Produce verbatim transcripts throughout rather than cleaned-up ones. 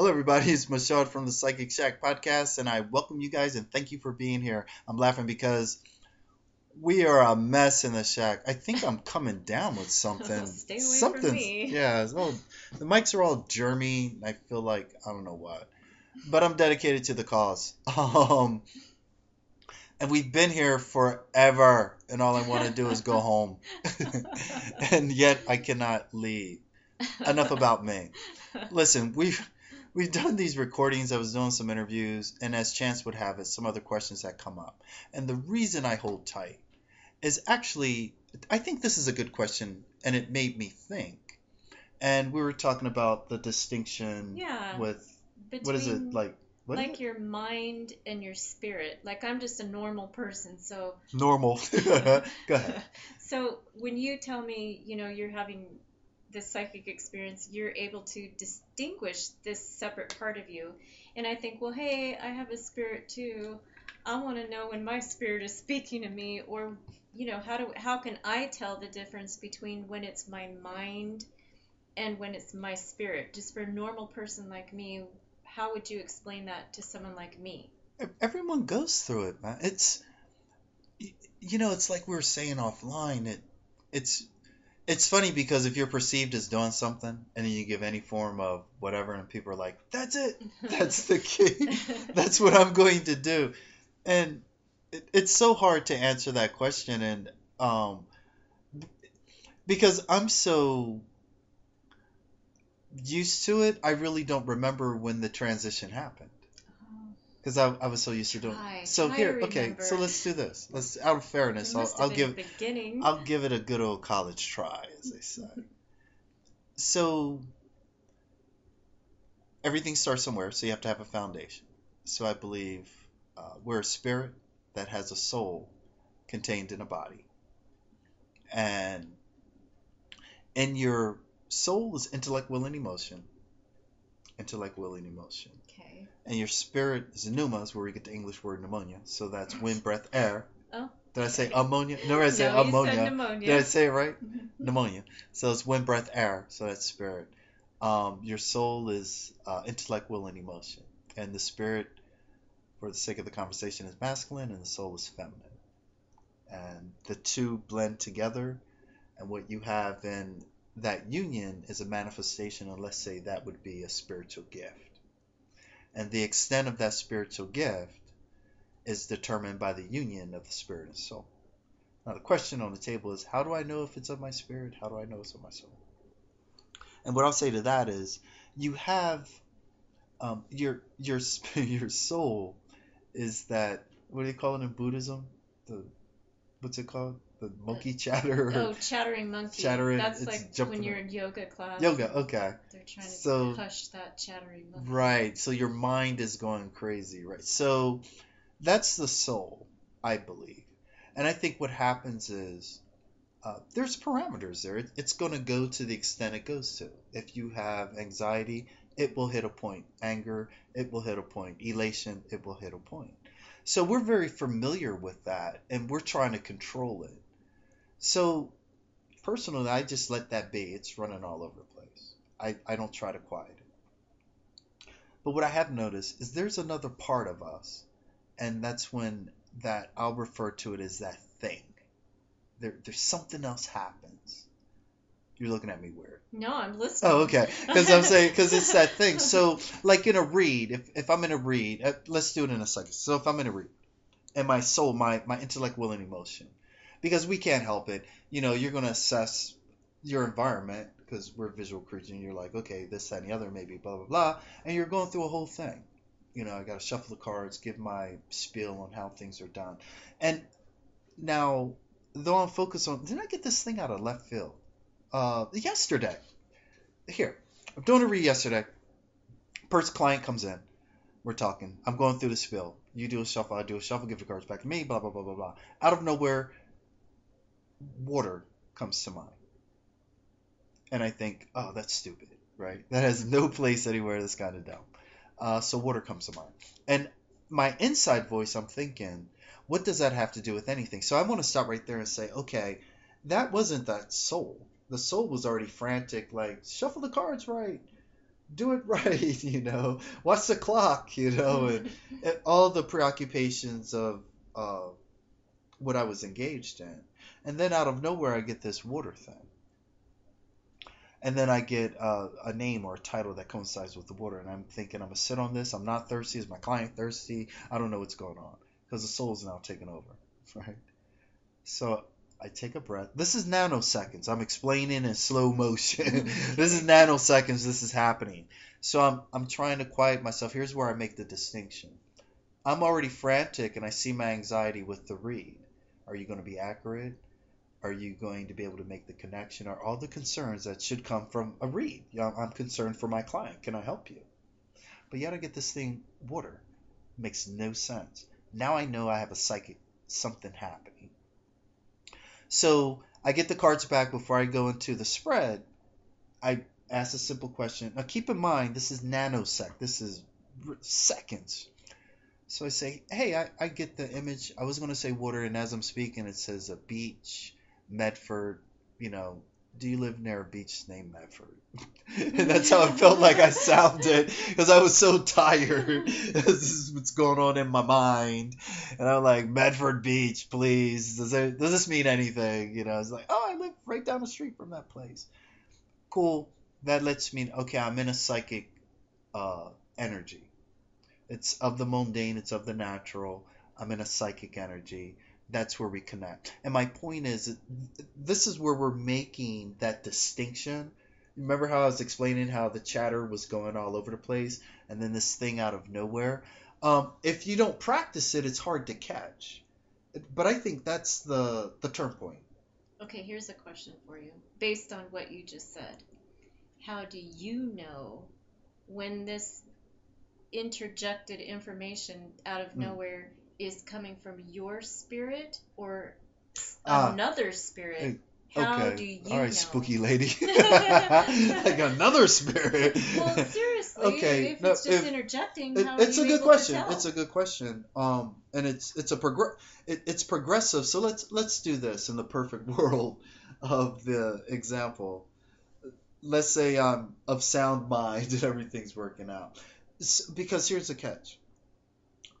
Hello everybody, it's Mushauld from the Psychic Shack Podcast, and I welcome you guys and thank you for being here. I'm laughing because we are a mess in the shack. I think I'm coming down with something. Stay away Something's, from me. Yeah, well, the mics are all germy, and I feel like, I don't know what. But I'm dedicated to the cause. Um, and we've been here forever, and all I want to do is go home. And yet I cannot leave. Enough about me. Listen, we've... We've done these recordings. I was doing some interviews, and as chance would have it, some other questions that come up. And the reason I hold tight is actually, I think this is a good question, and it made me think. And we were talking about the distinction yeah, with, between, what is it, like? What like it? Your mind and your spirit. Like, I'm just a normal person, so. Normal. Go ahead. So when you tell me, you know, you're having this psychic experience, you're able to distinguish this separate part of you. And I think, well, hey, I have a spirit too. I want to know when my spirit is speaking to me, or, you know, how do how can I tell the difference between when it's my mind and when it's my spirit? Just for a normal person like me, how would you explain that to someone like me? Everyone goes through it, man. It's, you know, it's like we were saying offline, it, it's, It's funny because if you're perceived as doing something and then you give any form of whatever and people are like, that's it. That's the key. That's what I'm going to do. And it, it's so hard to answer that question. And um, because I'm so used to it, I really don't remember when the transition happened. Because I, I was so used to doing it. So I here, remember. Okay, so let's do this. Let's, out of fairness, I'll, I'll give beginning. I'll give it a good old college try, as they say. So everything starts somewhere, so you have to have a foundation. So I believe uh, we're a spirit that has a soul contained in a body, and in your soul is intellect, will, and emotion. Intellect, will, and emotion. Okay. And your spirit is pneuma, is where we get the English word pneumonia. So that's wind, breath, air. Oh. Did I say ammonia? No, I said no, ammonia. You said pneumonia. Did I say it right? Pneumonia. So it's wind, breath, air. So that's spirit. Um, your soul is uh, intellect, will, and emotion. And the spirit, for the sake of the conversation, is masculine, and the soul is feminine. And the two blend together. And what you have in that union is a manifestation, and let's say that would be a spiritual gift. And the extent of that spiritual gift is determined by the union of the spirit and soul. Now the question on the table is, how do I know if it's of my spirit? How do I know it's of my soul? And what I'll say to that is, you have um, your your your soul is that, what do you call it in Buddhism? The what's it called? The monkey chatter. Oh, chattering monkey. Chattering. That's like when you're in yoga class. Yoga, okay. They're trying to so, hush that chattering monkey. Right. So your mind is going crazy, right? So that's the soul, I believe. And I think what happens is uh, there's parameters there. It, it's going to go to the extent it goes to. If you have anxiety, it will hit a point. Anger, it will hit a point. Elation, it will hit a point. So we're very familiar with that, and we're trying to control it. So, personally, I just let that be. It's running all over the place. I, I don't try to quiet it. But what I have noticed is there's another part of us, and that's when that, I'll refer to it as that thing. There, there's something else happens. You're looking at me weird. No, I'm listening. Oh, okay. Because I'm saying, because it's that thing. So, like in a read, if, if I'm in a read, let's do it in a second. So, if I'm in a read, and my soul, my, my intellect, will, and emotion, because we can't help it. You know, you're going to assess your environment because we're visual creatures, and you're like, okay, this, that, and the other, maybe, blah, blah, blah. And you're going through a whole thing. You know, I got to shuffle the cards, give my spiel on how things are done. And now, though I'm focused on, did I get this thing out of left field? Uh, yesterday. Here, I'm doing a read yesterday. First client comes in. We're talking. I'm going through the spiel. You do a shuffle, I do a shuffle, give the cards back to me, blah, blah, blah, blah, blah. Out of nowhere, water comes to mind, and I think, oh, that's stupid, right? That has no place anywhere. That's kind of dumb. Uh, so water comes to mind, and my inside voice, I'm thinking, what does that have to do with anything? So I want to stop right there and say, okay, that wasn't that soul. The soul was already frantic, like shuffle the cards right, do it right, you know, watch the clock, you know, and, and all the preoccupations of uh, what I was engaged in. And then out of nowhere, I get this water thing. And then I get uh, a name or a title that coincides with the water. And I'm thinking, I'm going to sit on this. I'm not thirsty. Is my client thirsty? I don't know what's going on because the soul is now taking over, right? So I take a breath. This is nanoseconds. I'm explaining in slow motion. This is nanoseconds. This is happening. So I'm I'm trying to quiet myself. Here's where I make the distinction. I'm already frantic, and I see my anxiety with the read. Are you going to be accurate? Are you going to be able to make the connection? Are all the concerns that should come from a read? You know, I'm concerned for my client. Can I help you? But yet I get this thing, water. Makes no sense. Now I know I have a psychic, something happening. So I get the cards back before I go into the spread. I ask a simple question. Now keep in mind, this is nanosec. This is seconds. So I say, hey, I, I get the image. I was going to say water, and as I'm speaking, it says a beach, Medford, you know, do you live near a beach named Medford? And that's how it felt like I sounded, because I was so tired. This is what's going on in my mind. And I'm like, Medford Beach, please. Does, there, does this mean anything? You know, it's like, oh, I live right down the street from that place. Cool. That lets me, okay, I'm in a psychic uh, energy. It's of the mundane. It's of the natural. I'm in a psychic energy. That's where we connect. And my point is, this is where we're making that distinction. Remember how I was explaining how the chatter was going all over the place and then this thing out of nowhere? Um, if you don't practice it, it's hard to catch. But I think that's the, the turn point. Okay, here's a question for you. Based on what you just said, how do you know when this interjected information out of nowhere mm. is coming from your spirit or another uh, spirit? How okay. do you All right, know? Spooky lady. Like another spirit. Well, seriously, okay. if no, it's just if, interjecting, it, how it's do you a good question. It's a good question. Um, and it's it's a progr- it, it's progressive. So let's let's do this in the perfect world of the example. Let's say I'm of sound mind and everything's working out. Because here's the catch.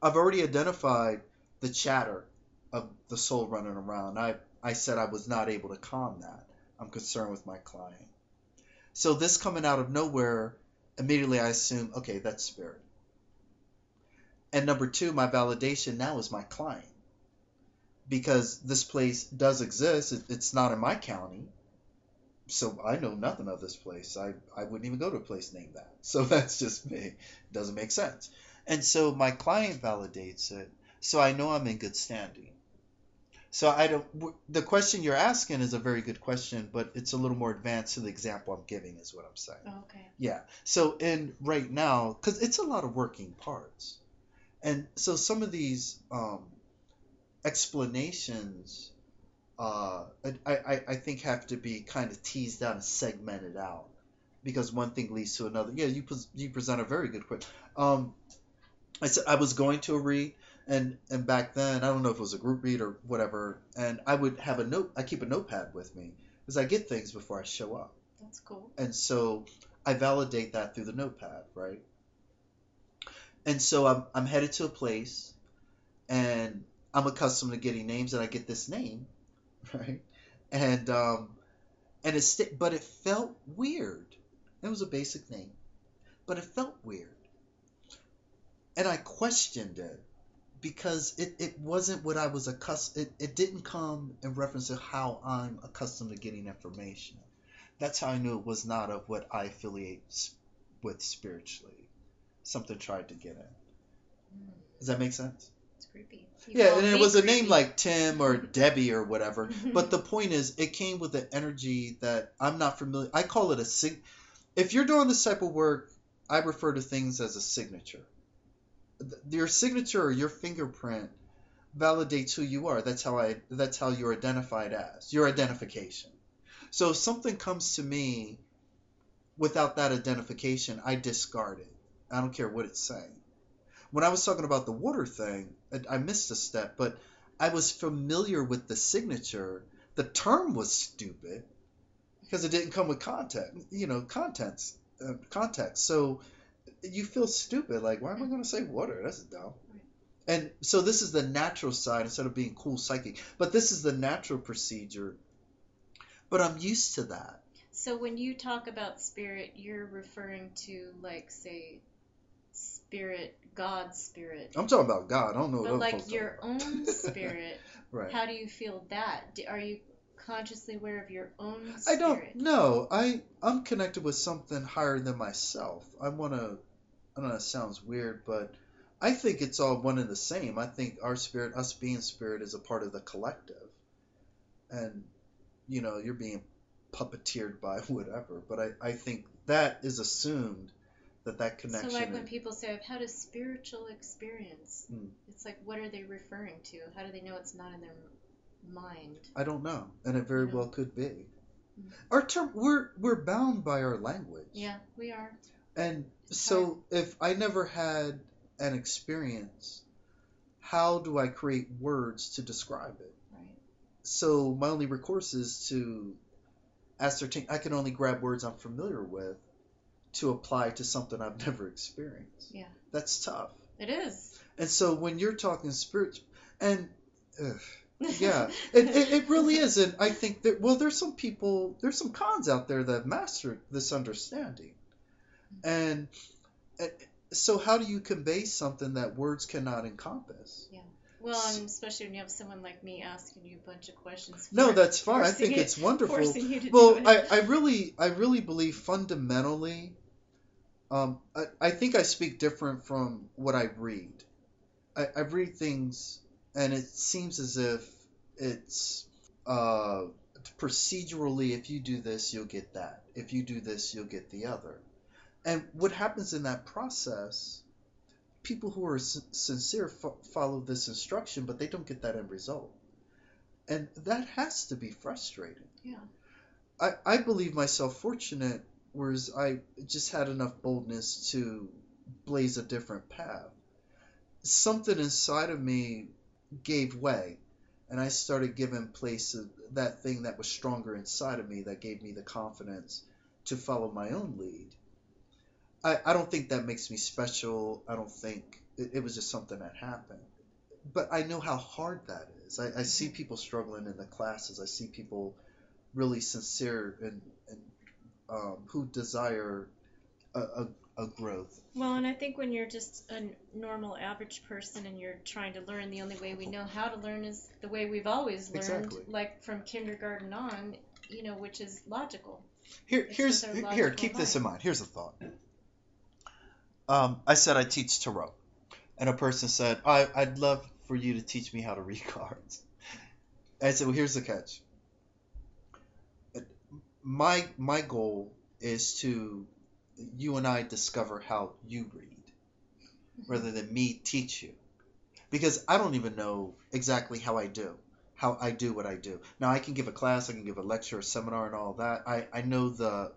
I've already identified the chatter of the soul running around. I I said I was not able to calm that. I'm concerned with my client. So this coming out of nowhere, immediately I assume, okay, that's spirit. And number two, my validation now is my client. Because this place does exist. It's not in my county. So I know nothing of this place. I, I wouldn't even go to a place named that. So that's just me. It doesn't make sense. And so my client validates it. So I know I'm in good standing. So I don't. The question you're asking is a very good question, but it's a little more advanced to the example I'm giving is what I'm saying. Oh, okay. Yeah. So in right now, because it's a lot of working parts. And so some of these um, explanations Uh, I, I, I think have to be kind of teased out and segmented out because one thing leads to another. Yeah, you pres- you present a very good question. Um, I said I was going to a read, and, and back then, I don't know if it was a group read or whatever, and I would have a note. I keep a notepad with me because I get things before I show up. That's cool. And so I validate that through the notepad, right? And so I'm I'm headed to a place, and I'm accustomed to getting names, and I get this name. Right, and um, and it st- but it felt weird. It was a basic name, but it felt weird, and I questioned it because it, it wasn't what I was accustomed. It it didn't come in reference to how I'm accustomed to getting information. That's how I knew it was not of what I affiliate with spiritually. Something tried to get in. Does that make sense? It's creepy. You yeah, and it was a creepy name like Tim or Debbie or whatever. But the point is, it came with an energy that I'm not familiar. I call it a sig. If you're doing this type of work, I refer to things as a signature. Your signature or your fingerprint validates who you are. That's how I. That's how you're identified as your identification. So if something comes to me without that identification, I discard it. I don't care what it's saying. When I was talking about the water thing, I missed a step, but I was familiar with the signature. The term was stupid because it didn't come with content, you know, contents. uh, context. So you feel stupid. Like, why am I going to say water? That's dumb. Right. And so this is the natural side instead of being cool psychic. But this is the natural procedure. But I'm used to that. So when you talk about spirit, you're referring to, like, say, spirit, God's spirit. I'm talking about God. I don't know. But like your own spirit. Right. How do you feel that? Are you consciously aware of your own spirit? I don't know. I, I'm connected with something higher than myself. I want to, I don't know, it sounds weird, but I think it's all one and the same. I think our spirit, us being spirit, is a part of the collective. And, you know, you're being puppeteered by whatever. But I, I think that is assumed. That that connection. So like when people say, I've had a spiritual experience, mm. It's like, what are they referring to? How do they know it's not in their mind? I don't know. And it very well could be. Mm-hmm. Our term, we're, we're bound by our language. Yeah, we are. And so if I never had an experience, how do I create words to describe it? Right. So my only recourse is to ascertain, I can only grab words I'm familiar with to apply to something I've never experienced. Yeah. That's tough. It is. And so when you're talking spiritual, and ugh, yeah, it, it, it really is. And I think that, well, there's some people, there's some cons out there that have mastered this understanding. And, and so how do you convey something that words cannot encompass? Yeah. Well, and especially when you have someone like me asking you a bunch of questions. For, no, that's fine. I think it, it's wonderful. Well, I, I really, I really believe fundamentally, Um, I, I think I speak different from what I read. I, I read things, and it seems as if it's uh, procedurally, if you do this, you'll get that. If you do this, you'll get the other. And what happens in that process, people who are s- sincere f- follow this instruction, but they don't get that end result. And that has to be frustrating. Yeah. I, I believe myself fortunate, whereas I just had enough boldness to blaze a different path. Something inside of me gave way, and I started giving place to that thing that was stronger inside of me that gave me the confidence to follow my own lead. I, I don't think that makes me special. I don't think it, it was just something that happened. But I know how hard that is. I, I see people struggling in the classes. I see people really sincere and, and Um, who desire a, a, a growth. Well, and I think when you're just a normal average person and you're trying to learn, the only way we know how to learn is the way we've always learned, exactly. Like from kindergarten on, you know, which is logical. Here, it's here's logical here. Keep mind. This in mind. Here's a thought. Um, I said I teach tarot, and a person said, I, "I'd love for you to teach me how to read cards." And I said, "Well, here's the catch." My my goal is to you and I discover how you read, rather than me teach you, because I don't even know exactly how I do, how I do what I do. Now I can give a class, I can give a lecture, a seminar, and all that. I, I know the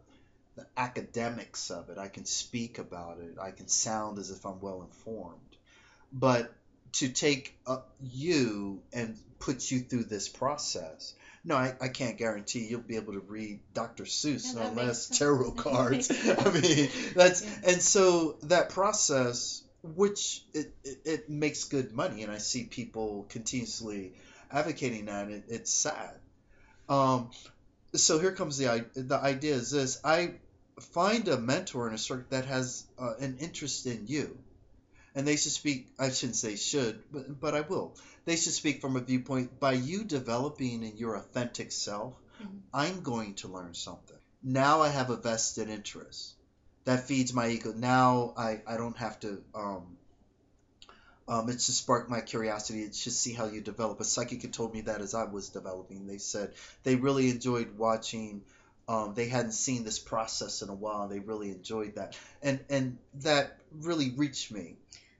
the academics of it. I can speak about it. I can sound as if I'm well informed, but to take up you and put you through this process. No, I, I can't guarantee you'll be able to read Doctor Seuss, yeah, no less tarot cards. I mean, that's yeah. And so that process, which it, it, it makes good money, and I see people continuously advocating that. It, it's sad. Um, so here comes the the idea is this: I find a mentor in a circle that has uh, an interest in you, and they should speak. I shouldn't say should, but but I will. They should speak from a viewpoint, by you developing in your authentic self, mm-hmm. I'm going to learn something. Now I have a vested interest that feeds my ego. Now I, I don't have to, um, um, it should spark my curiosity. It should see how you develop. A psychic had told me that as I was developing. They said they really enjoyed watching. Um, they hadn't seen this process in a while. They really enjoyed that. And, and that really reached me.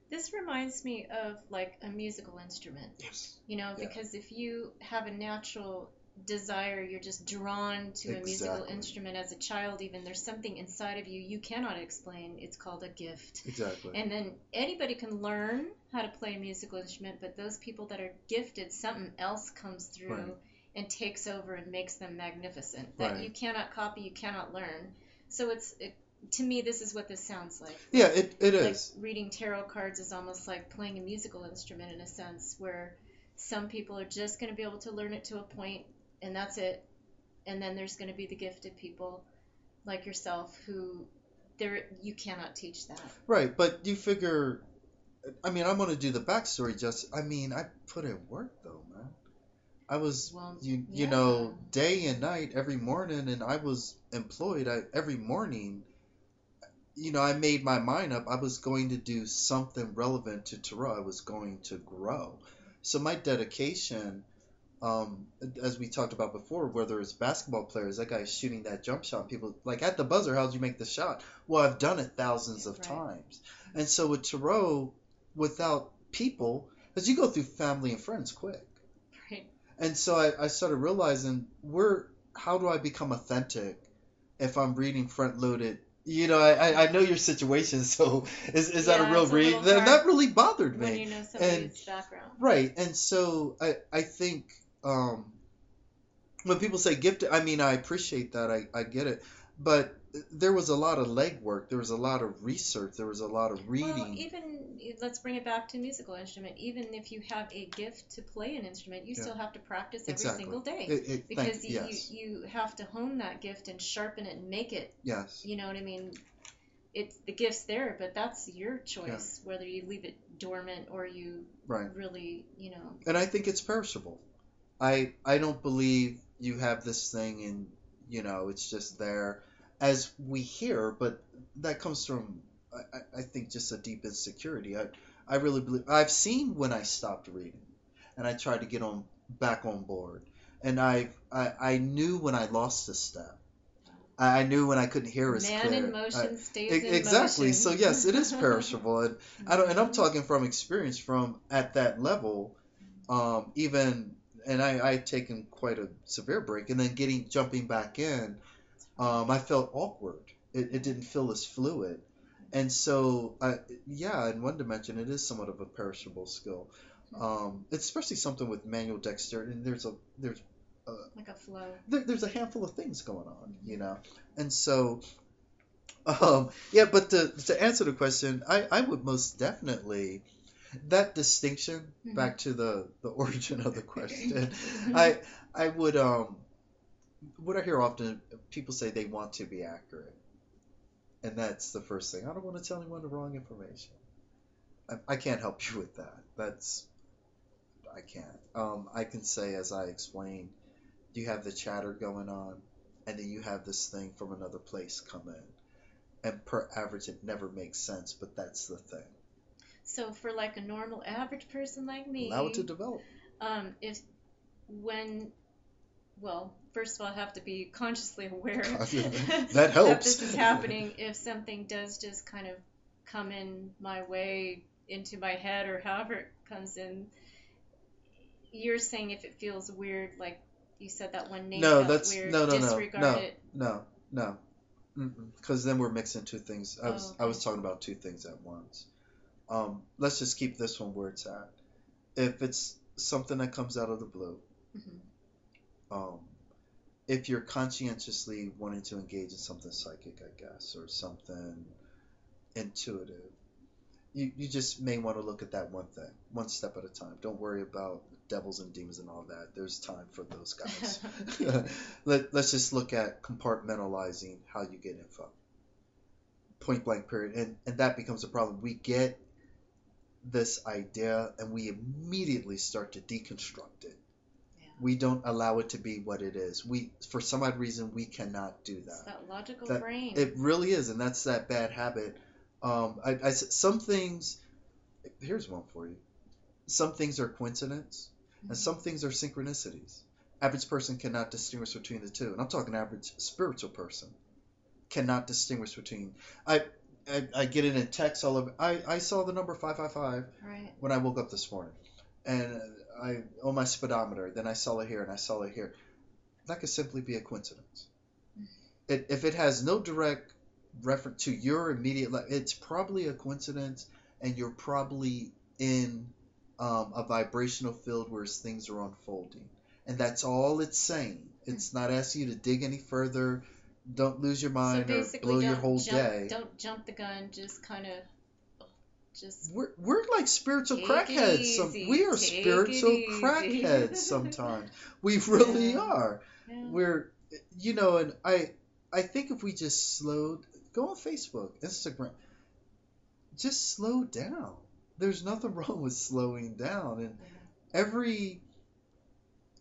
This reminds me of like a musical instrument, yes. You know, yeah. Because if you have a natural desire, you're just drawn to exactly. A musical instrument as a child. Even there's something inside of you you cannot explain. It's called a gift. Exactly. And then anybody can learn how to play a musical instrument, but those people that are gifted, something else comes through right. And takes over and makes them magnificent. That right. You cannot copy, you cannot learn. So it's it, to me, this is what this sounds like. Yeah, it, it like is. Reading tarot cards is almost like playing a musical instrument in a sense, where some people are just going to be able to learn it to a point, and that's it. And then there's going to be the gifted people like yourself who there you cannot teach that. Right, but you figure, I mean, I'm going to do the backstory just, I mean, I put in work though, man. I was, well, you, yeah. you know, day and night, every morning, and I was employed I, every morning. You know, I made my mind up. I was going to do something relevant to tarot. I was going to grow. So my dedication, um, as we talked about before, whether it's basketball players, that guy's shooting that jump shot. People like at the buzzer, how'd you make the shot? Well, I've done it thousands of right. times. And so with tarot, without people, as you go through family and friends quick. Right. And so I, I started realizing, we're, how do I become authentic if I'm reading front-loaded? You know, I I know your situation, so is is yeah, that a real read? That, that really bothered me. When you know somebody's background. Right, and so I, I think um, when people say gifted, I mean, I appreciate that, I, I get it, but there was a lot of legwork, there was a lot of research, there was a lot of reading. Well, even, let's bring it back to musical instrument, even if you have a gift to play an instrument, you yeah. still have to practice every exactly. single day. It, it, because thank, you, yes. you, you have to hone that gift and sharpen it and make it. Yes. You know what I mean? It's the gift's there, but that's your choice, yeah. whether you leave it dormant or you right. really, you know. And I think it's perishable. I I don't believe you have this thing and, you know, it's just there. As we hear, but that comes from, I, I think, just a deep insecurity. I, I really believe, I've seen when I stopped reading, and I tried to get on back on board, and I, I, I knew when I lost a step. I knew when I couldn't hear as Man clear. Man in motion I, stays I, in exactly. motion. Exactly. So yes, it is perishable, and I don't, and I'm talking from experience, from at that level, um, even, and I, I had taken quite a severe break, and then getting jumping back in. Um, I felt awkward. It, it didn't feel as fluid. And so, I, yeah, in one dimension, it is somewhat of a perishable skill. Um, it's especially something with manual dexterity. And there's a, there's a, like a flow. There, there's a handful of things going on, you know? And so, um, yeah, but to, to answer the question, I, I would most definitely, that distinction, mm-hmm. back to the, the origin of the question, I, I would, um, what I hear often, people say they want to be accurate. And that's the first thing. I don't want to tell anyone the wrong information. I, I can't help you with that. That's, I can't. Um, I can say, as I explained, you have the chatter going on, and then you have this thing from another place come in. And per average, it never makes sense, but that's the thing. So for like a normal average person like me... Allow it to develop. Um, if, when, well... First of all, I have to be consciously aware that, helps. that this is happening. If something does just kind of come in my way, into my head, or however it comes in, you're saying if it feels weird, like you said that one name no, felt that's, weird, no, no, disregard no, it. No, no, no, because then we're mixing two things. I was, oh, okay. I was talking about two things at once. Um, let's just keep this one where it's at. If it's something that comes out of the blue, mm-hmm. um. If you're conscientiously wanting to engage in something psychic, I guess, or something intuitive, you, you just may want to look at that one thing, one step at a time. Don't worry about devils and demons and all that. There's time for those guys. Let, let's just look at compartmentalizing how you get info. Point blank period. And, and that becomes a problem. We get this idea and we immediately start to deconstruct it. We don't allow it to be what it is. We, for some odd reason, we cannot do that. It's that logical that, brain. It really is, and that's that bad habit. Um, I, I, some things, here's one for you. Some things are coincidence, mm-hmm. and some things are synchronicities. Average person cannot distinguish between the two. And I'm talking average spiritual person cannot distinguish between. I I, I get it in text all over. I, I saw the number five five five right. when I woke up this morning. And I on my speedometer, then I saw it here and I saw it here. That could simply be a coincidence. Mm-hmm. It, if it has no direct reference to your immediate life, it's probably a coincidence, and you're probably in um, a vibrational field where things are unfolding. And that's all it's saying. It's mm-hmm. not asking you to dig any further, don't lose your mind so or blow your whole jump, day. Don't jump the gun. Just kind of, just we're we're like spiritual crackheads. Easy, some we are spiritual crackheads sometimes. We really yeah. are. Yeah. We're, you know, and I I think if we just slowed, go on Facebook, Instagram, just slow down. There's nothing wrong with slowing down, and every.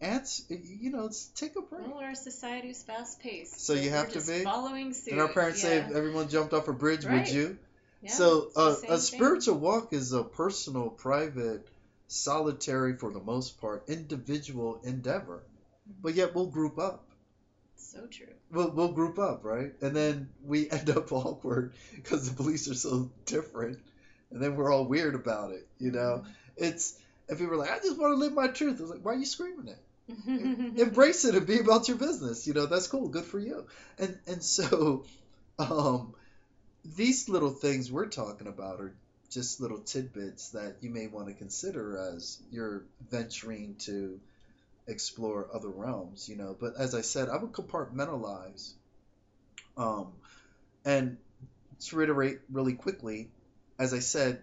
It's, you know, it's take a break. Well, our society is fast-paced. So, so you have to be. Following suit. And our parents yeah. say, if everyone jumped off a bridge, right. would you? Yeah, so uh, a spiritual thing. Walk is a personal, private, solitary, for the most part, individual endeavor. Mm-hmm. But yet we'll group up. So true. We'll, we'll group up, right? And then we end up awkward because the beliefs are so different. And then we're all weird about it, you know? Mm-hmm. It's, if people were like, I just want to live my truth. I was like, why are you screaming it? Embrace it and be about your business. You know, that's cool. Good for you. And and so um, these little things we're talking about are just little tidbits that you may want to consider as you're venturing to explore other realms, you know. But as I said, I would compartmentalize. Um, and to reiterate really quickly, as I said,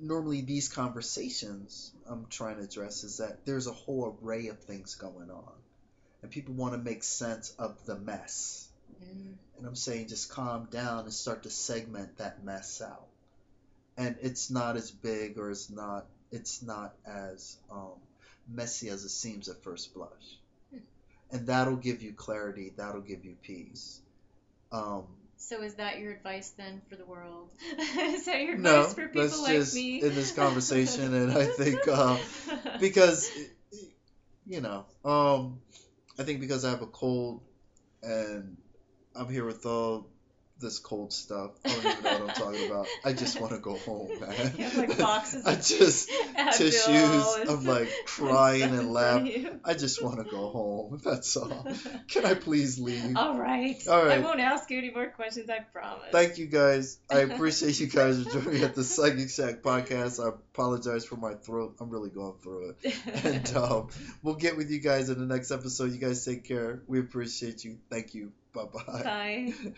normally these conversations I'm trying to address is that there's a whole array of things going on and people want to make sense of the mess. Mm. And I'm saying just calm down and start to segment that mess out. And it's not as big or it's not, it's not as um, messy as it seems at first blush. Mm. And that'll give you clarity. That'll give you peace. Um, So is that your advice then for the world? Is that your advice no, for people that's like just me? In this conversation, and I think uh, because you know, um, I think because I have a cold and I'm here with all this cold stuff. I don't even know what I'm talking about. I just want to go home, man. You have like boxes. I just tissues. I'm like crying and laughing. I just want to go home. That's all. Can I please leave? All right. All right. I won't ask you any more questions. I promise. Thank you guys. I appreciate you guys for joining me at the Psychic Shack podcast. I apologize for my throat. I'm really going through it. And um, we'll get with you guys in the next episode. You guys take care. We appreciate you. Thank you. Bye-bye. Bye.